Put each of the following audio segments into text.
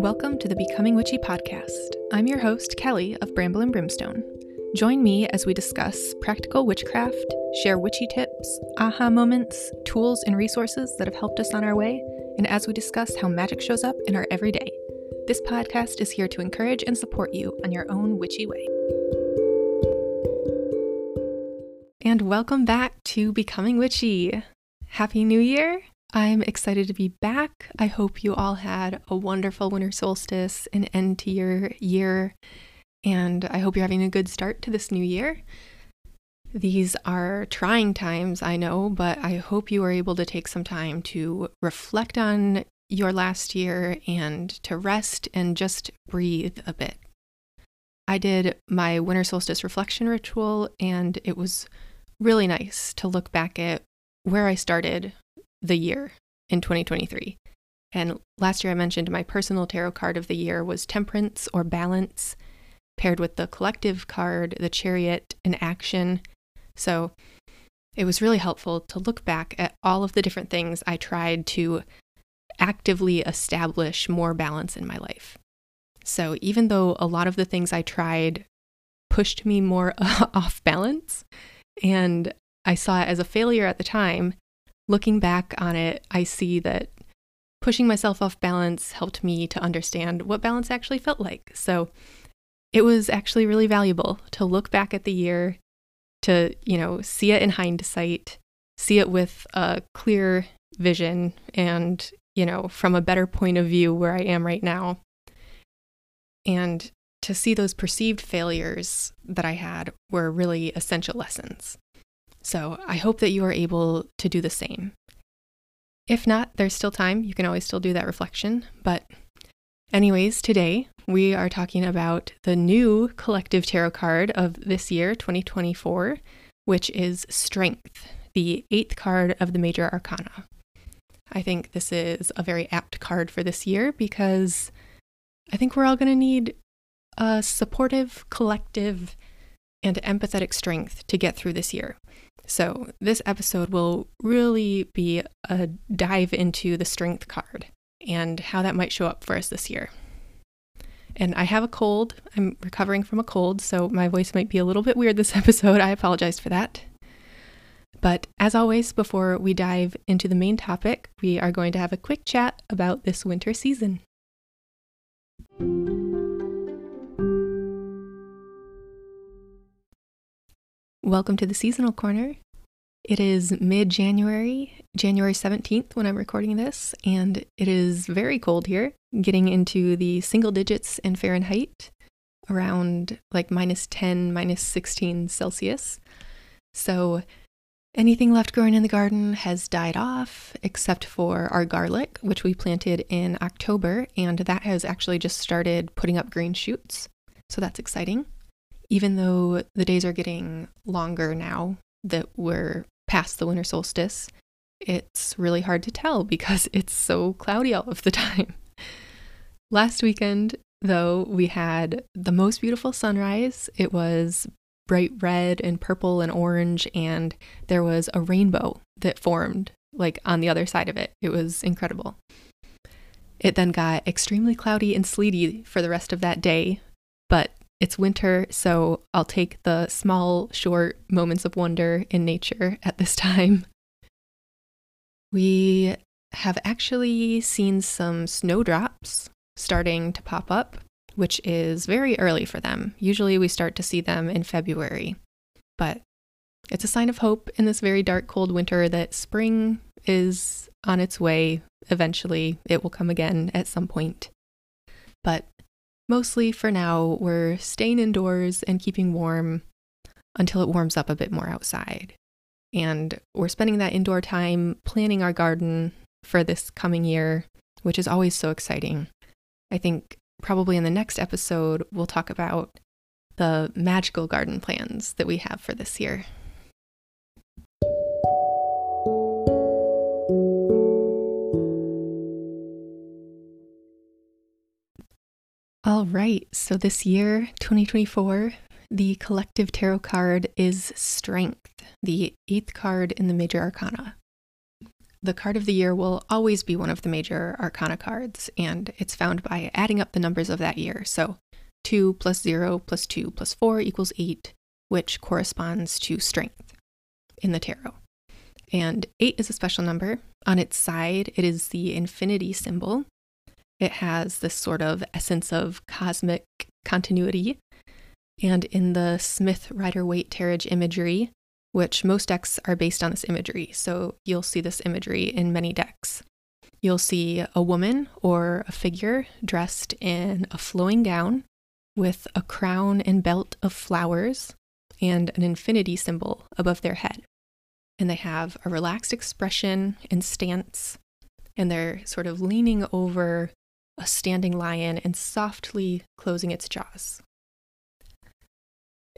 Welcome to the Becoming Witchy podcast. I'm your host, Kelly of Bramble and Brimstone. Join me as we discuss practical witchcraft, share witchy tips, aha moments, tools and resources that have helped us on our way, and as we discuss how magic shows up in our everyday. This podcast is here to encourage and support you on your own witchy way. And welcome back to Becoming Witchy. Happy New Year! I'm excited to be back. I hope you all had a wonderful winter solstice and end to your year, and I hope you're having a good start to this new year. These are trying times, I know, but I hope you are able to take some time to reflect on your last year and to rest and just breathe a bit. I did my winter solstice reflection ritual, and it was really nice to look back at where I started the year in 2023. And last year I mentioned my personal tarot card of the year was Temperance or Balance, paired with the collective card, the Chariot, and Action. So it was really helpful to look back at all of the different things I tried to actively establish more balance in my life. So even though a lot of the things I tried pushed me more off balance, and I saw it as a failure at the time, looking back on it, I see that pushing myself off balance helped me to understand what balance actually felt like. So it was actually really valuable to look back at the year, to, see it in hindsight, see it with a clear vision and, from a better point of view where I am right now. And to see those perceived failures that I had were really essential lessons. So I hope that you are able to do the same. If not, there's still time. You can always still do that reflection. But anyways, today we are talking about the new collective tarot card of this year, 2024, which is Strength, the 8th card of the major arcana. I think this is a very apt card for this year because I think we're all going to need a supportive, collective, and empathetic strength to get through this year. So this episode will really be a dive into the Strength card and how that might show up for us this year. And I have a cold. I'm recovering from a cold, so my voice might be a little bit weird this episode. I apologize for that. But as always, before we dive into the main topic, we are going to have a quick chat about this winter season. Welcome to the seasonal corner. It is mid-January, January 17th when I'm recording this, and it is very cold here, getting into the single digits in Fahrenheit, around like minus 10, minus 16 Celsius. So anything left growing in the garden has died off, except for our garlic, which we planted in October, and that has actually just started putting up green shoots. So that's exciting. Even though the days are getting longer now that we're past the winter solstice, it's really hard to tell because it's so cloudy all of the time. Last weekend, though, we had the most beautiful sunrise. It was bright red and purple and orange, and there was a rainbow that formed like on the other side of it. It was incredible. It then got extremely cloudy and sleety for the rest of that day, but it's winter, so I'll take the small, short moments of wonder in nature at this time. We have actually seen some snowdrops starting to pop up, which is very early for them. Usually we start to see them in February, but it's a sign of hope in this very dark, cold winter that spring is on its way. Eventually, it will come again at some point. But mostly for now, we're staying indoors and keeping warm until it warms up a bit more outside. And we're spending that indoor time planning our garden for this coming year, which is always so exciting. I think probably in the next episode, we'll talk about the magical garden plans that we have for this year. All right, so this year, 2024, the collective tarot card is Strength, the 8th card in the major arcana. The card of the year will always be one of the major arcana cards, and it's found by adding up the numbers of that year. So 2 + 0 + 2 + 4 = 8, which corresponds to strength in the tarot. And 8 is a special number. On its side, it is the infinity symbol. It has this sort of essence of cosmic continuity. And in the Smith Rider Waite Terridge imagery, which most decks are based on this imagery, so you'll see this imagery in many decks. You'll see a woman or a figure dressed in a flowing gown with a crown and belt of flowers and an infinity symbol above their head. And they have a relaxed expression and stance, and they're sort of leaning over a standing lion and softly closing its jaws.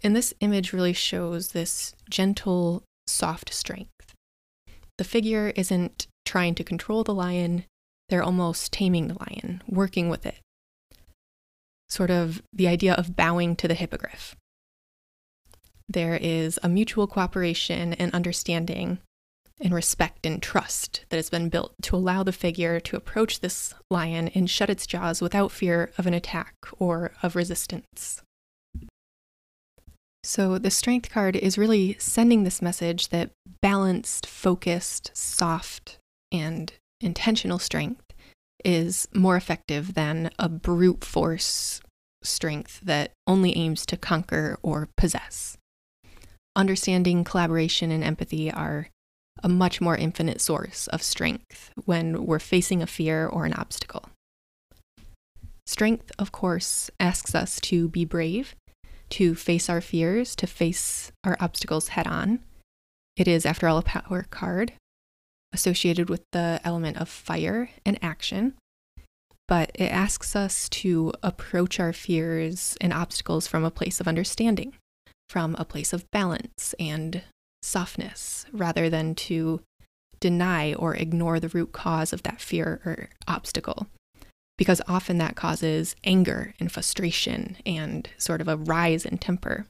And this image really shows this gentle, soft strength. The figure isn't trying to control the lion, they're almost taming the lion, working with it. Sort of the idea of bowing to the hippogriff. There is a mutual cooperation and understanding and respect and trust that has been built to allow the figure to approach this lion and shut its jaws without fear of an attack or of resistance. So the strength card is really sending this message that balanced, focused, soft, and intentional strength is more effective than a brute force strength that only aims to conquer or possess. Understanding, collaboration, and empathy are a much more infinite source of strength when we're facing a fear or an obstacle. Strength, of course, asks us to be brave, to face our fears, to face our obstacles head-on. It is, after all, a power card associated with the element of fire and action, but it asks us to approach our fears and obstacles from a place of understanding, from a place of balance and softness, rather than to deny or ignore the root cause of that fear or obstacle. Because often that causes anger and frustration and sort of a rise in temper.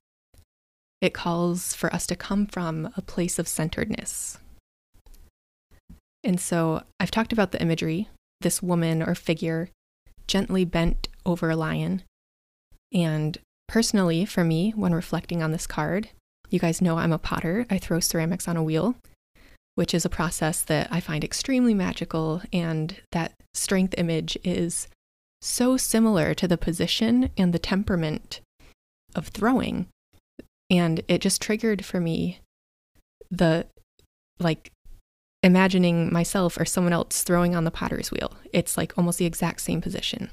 It calls for us to come from a place of centeredness. And so I've talked about the imagery, this woman or figure gently bent over a lion. And personally, for me, when reflecting on this card, you guys know I'm a potter. I throw ceramics on a wheel, which is a process that I find extremely magical, and that strength image is so similar to the position and the temperament of throwing. And it just triggered for me the, imagining myself or someone else throwing on the potter's wheel. It's like almost the exact same position.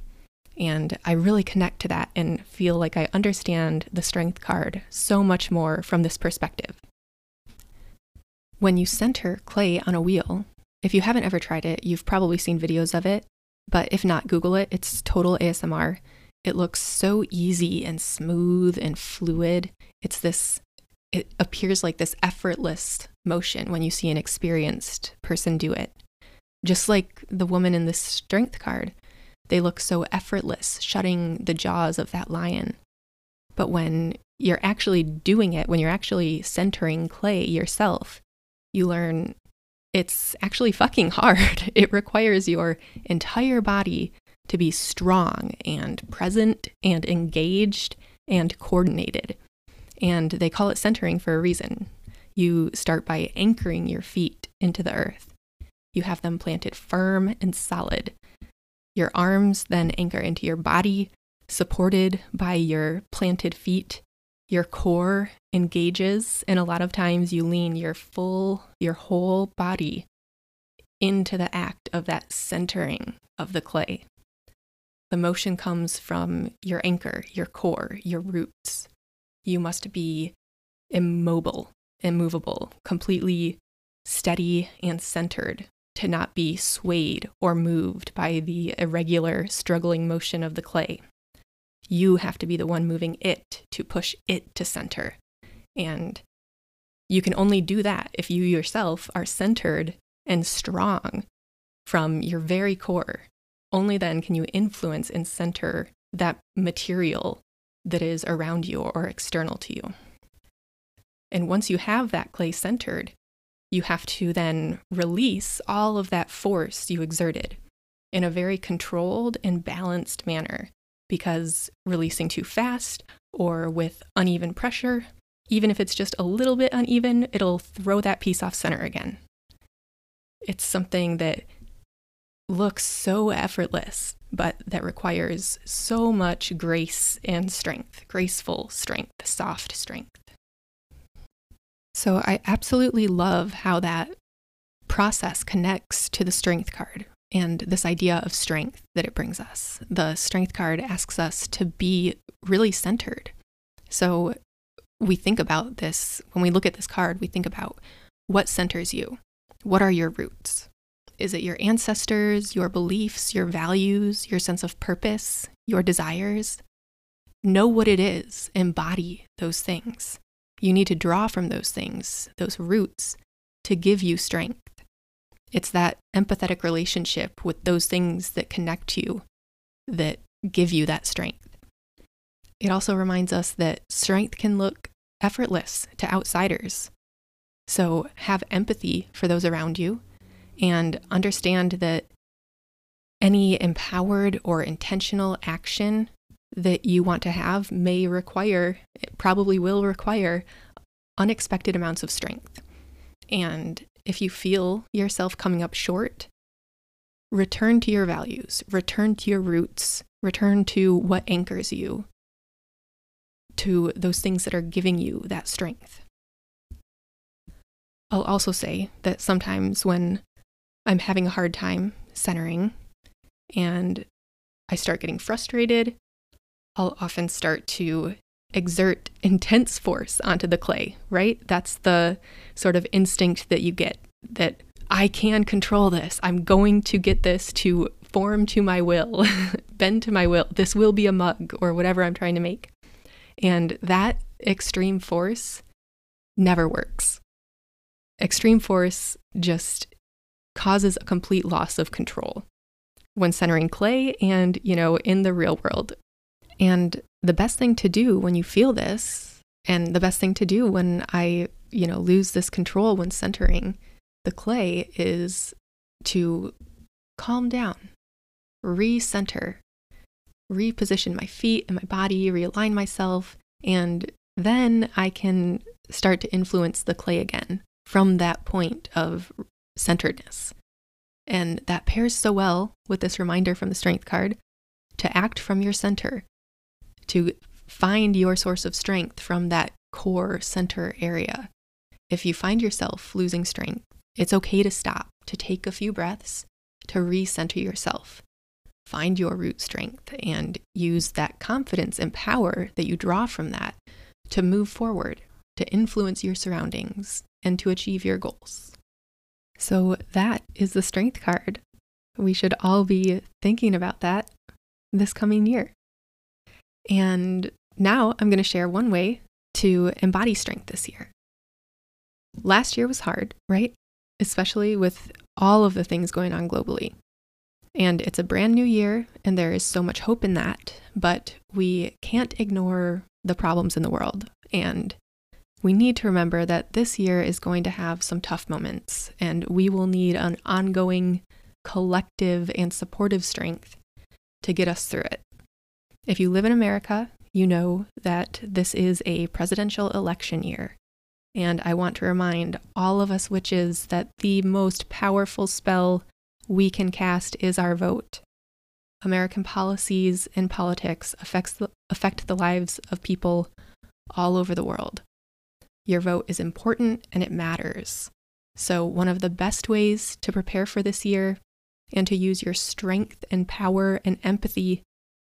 And I really connect to that and feel like I understand the strength card so much more from this perspective. When you center clay on a wheel, if you haven't ever tried it, you've probably seen videos of it, but if not, Google it. It's total ASMR. It looks so easy and smooth and fluid. It appears like this effortless motion when you see an experienced person do it. Just like the woman in the strength card, they look so effortless, shutting the jaws of that lion. But when you're actually doing it, when you're actually centering clay yourself, you learn it's actually fucking hard. It requires your entire body to be strong and present and engaged and coordinated. And they call it centering for a reason. You start by anchoring your feet into the earth. You have them planted firm and solid. Your arms then anchor into your body, supported by your planted feet. Your core engages, and a lot of times you lean your whole body into the act of that centering of the clay. The motion comes from your anchor, your core, your roots. You must be immobile, immovable, completely steady and centered to not be swayed or moved by the irregular, struggling motion of the clay. You have to be the one moving it to push it to center. And you can only do that if you yourself are centered and strong from your very core. Only then can you influence and center that material that is around you or external to you. And once you have that clay centered, you have to then release all of that force you exerted in a very controlled and balanced manner, because releasing too fast or with uneven pressure, even if it's just a little bit uneven, it'll throw that piece off center again. It's something that looks so effortless, but that requires so much grace and strength, graceful strength, soft strength. So I absolutely love how that process connects to the Strength card and this idea of strength that it brings us. The Strength card asks us to be really centered. So we think about this, when we look at this card, we think about what centers you. What are your roots? Is it your ancestors, your beliefs, your values, your sense of purpose, your desires? Know what it is. Embody those things. You need to draw from those things, those roots, to give you strength. It's that empathetic relationship with those things that connect you that give you that strength. It also reminds us that strength can look effortless to outsiders. So have empathy for those around you and understand that any empowered or intentional action that you want to have may require, it probably will require, unexpected amounts of strength. And if you feel yourself coming up short, return to your values, return to your roots, return to what anchors you, to those things that are giving you that strength. I'll also say that sometimes when I'm having a hard time centering and I start getting frustrated, I'll often start to exert intense force onto the clay, right? That's the sort of instinct that you get, that I can control this. I'm going to get this to form to my will, bend to my will. This will be a mug or whatever I'm trying to make. And that extreme force never works. Extreme force just causes a complete loss of control when centering clay and, in the real world. And the best thing to do when you feel this, and the best thing to do when I, lose this control when centering the clay, is to calm down, recenter, reposition my feet and my body, realign myself, and then I can start to influence the clay again from that point of centeredness. And that pairs so well with this reminder from the Strength card to act from your center, to find your source of strength from that core center area. If you find yourself losing strength, it's okay to stop, to take a few breaths, to recenter yourself. Find your root strength and use that confidence and power that you draw from that to move forward, to influence your surroundings, and to achieve your goals. So that is the Strength card. We should all be thinking about that this coming year. And now I'm going to share one way to embody strength this year. Last year was hard, right? Especially with all of the things going on globally. And it's a brand new year, and there is so much hope in that, but we can't ignore the problems in the world. And we need to remember that this year is going to have some tough moments, and we will need an ongoing collective and supportive strength to get us through it. If you live in America, you know that this is a presidential election year, and I want to remind all of us witches that the most powerful spell we can cast is our vote. American policies and politics affect the lives of people all over the world. Your vote is important and it matters. So one of the best ways to prepare for this year and to use your strength and power and empathy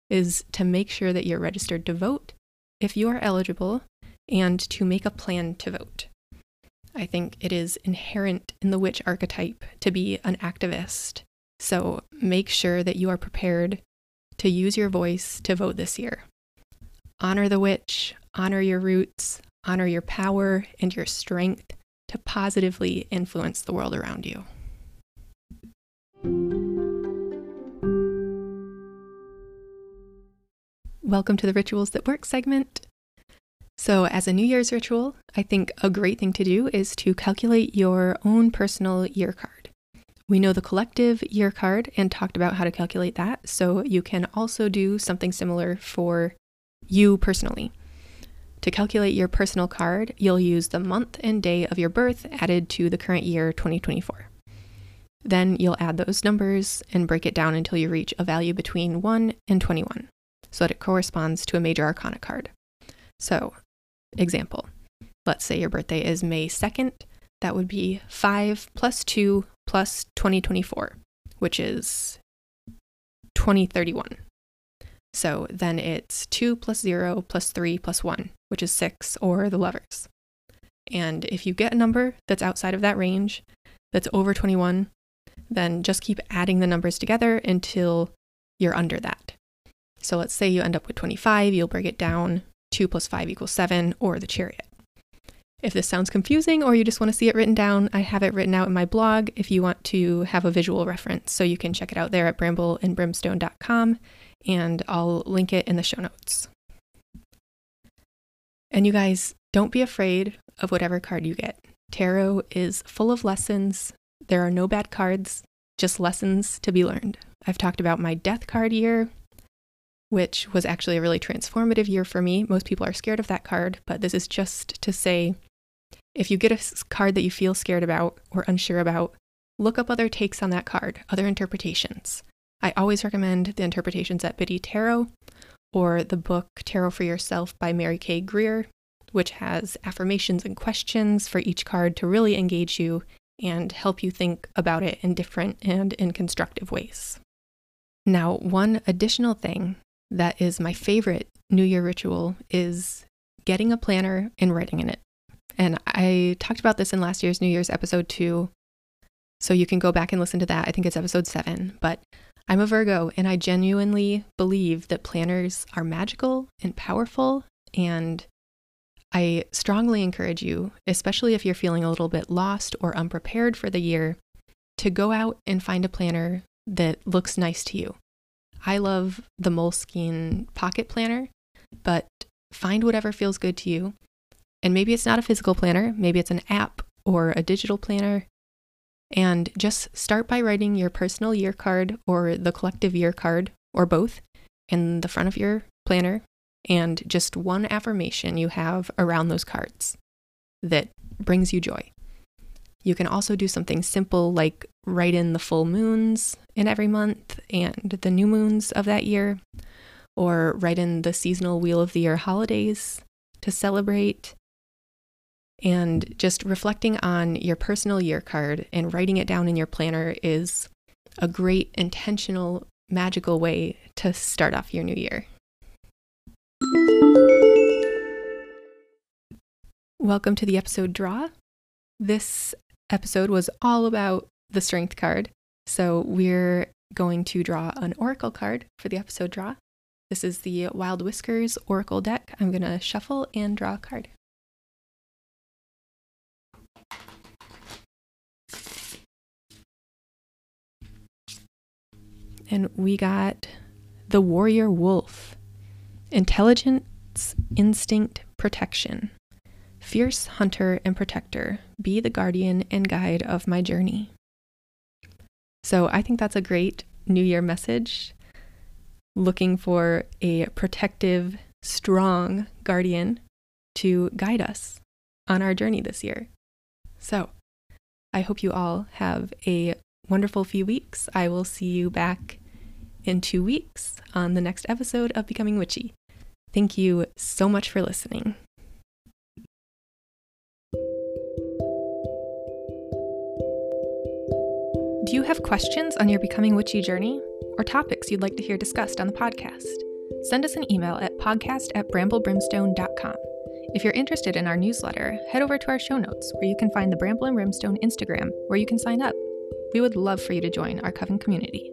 is to make sure that you're registered to vote if you are eligible and to make a plan to vote. I think it is inherent in the witch archetype to be an activist. So make sure that you are prepared to use your voice to vote this year. Honor the witch, honor your roots, honor your power and your strength to positively influence the world around you. Welcome to the Rituals That Work segment. So as a New Year's ritual, I think a great thing to do is to calculate your own personal year card. We know the collective year card and talked about how to calculate that, so you can also do something similar for you personally. To calculate your personal card, you'll use the month and day of your birth added to the current year, 2024. Then you'll add those numbers and break it down until you reach a value between 1 and 21, so that it corresponds to a major arcana card. So, example, let's say your birthday is May 2nd, that would be 5 plus 2 plus 2024, which is 2031. So then it's 2 plus 0 plus 3 plus 1, which is 6, or the Lovers. And if you get a number that's outside of that range, that's over 21, then just keep adding the numbers together until you're under that. So let's say you end up with 25, you'll break it down 2 plus 5 equals 7, or the Chariot. If this sounds confusing or you just want to see it written down, I have it written out in my blog if you want to have a visual reference, so you can check it out there at brambleandbrimstone.com, and I'll link it in the show notes. And you guys, don't be afraid of whatever card you get. Tarot is full of lessons. There are no bad cards, just lessons to be learned. I've talked about my death card year, which was actually a really transformative year for me. Most people are scared of that card, but this is just to say, if you get a card that you feel scared about or unsure about, look up other takes on that card, other interpretations. I always recommend the interpretations at Biddy Tarot, or the book Tarot for Yourself by Mary Kay Greer, which has affirmations and questions for each card to really engage you and help you think about it in different and in constructive ways. Now, one additional thing that is my favorite New Year ritual is getting a planner and writing in it. And I talked about this in last year's New Year's episode too, so you can go back and listen to that. I think it's episode 7, but I'm a Virgo, and I genuinely believe that planners are magical and powerful, and I strongly encourage you, especially if you're feeling a little bit lost or unprepared for the year, to go out and find a planner that looks nice to you. I love the Moleskine Pocket Planner, but find whatever feels good to you. And maybe it's not a physical planner, maybe it's an app or a digital planner. And just start by writing your personal year card or the collective year card, or both, in the front of your planner, and just one affirmation you have around those cards that brings you joy. You can also do something simple like write in the full moons in every month and the new moons of that year, or write in the seasonal Wheel of the Year holidays to celebrate. And just reflecting on your personal year card and writing it down in your planner is a great, intentional, magical way to start off your new year. Welcome to the episode draw. This episode was all about the Strength card, so we're going to draw an oracle card for the episode draw. This is the Wild Whiskers oracle deck. I'm going to shuffle and draw a card. And we got the Warrior Wolf. Intelligence, instinct, protection. Fierce hunter and protector, be the guardian and guide of my journey. So I think that's a great New Year message. Looking for a protective, strong guardian to guide us on our journey this year. So I hope you all have a wonderful few weeks. I will see you back in 2 weeks on the next episode of Becoming Witchy. Thank you so much for listening. Do you have questions on your Becoming Witchy journey, or topics you'd like to hear discussed on the podcast? Send us an email at podcast@brambleandbrimstone.com. If you're interested in our newsletter, head over to our show notes, where you can find the Bramble and Brimstone Instagram, where you can sign up. We would love for you to join our coven community.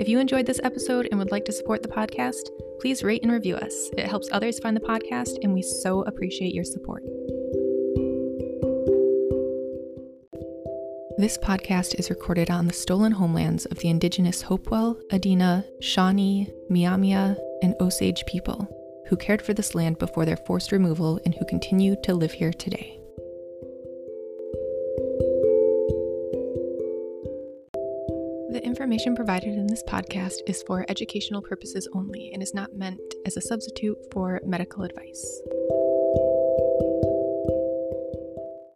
If you enjoyed this episode and would like to support the podcast, please rate and review us. It helps others find the podcast, and we so appreciate your support. This podcast is recorded on the stolen homelands of the indigenous Hopewell, Adena, Shawnee, Miamia, and Osage people, who cared for this land before their forced removal and who continue to live here today. The information provided in this podcast is for educational purposes only and is not meant as a substitute for medical advice.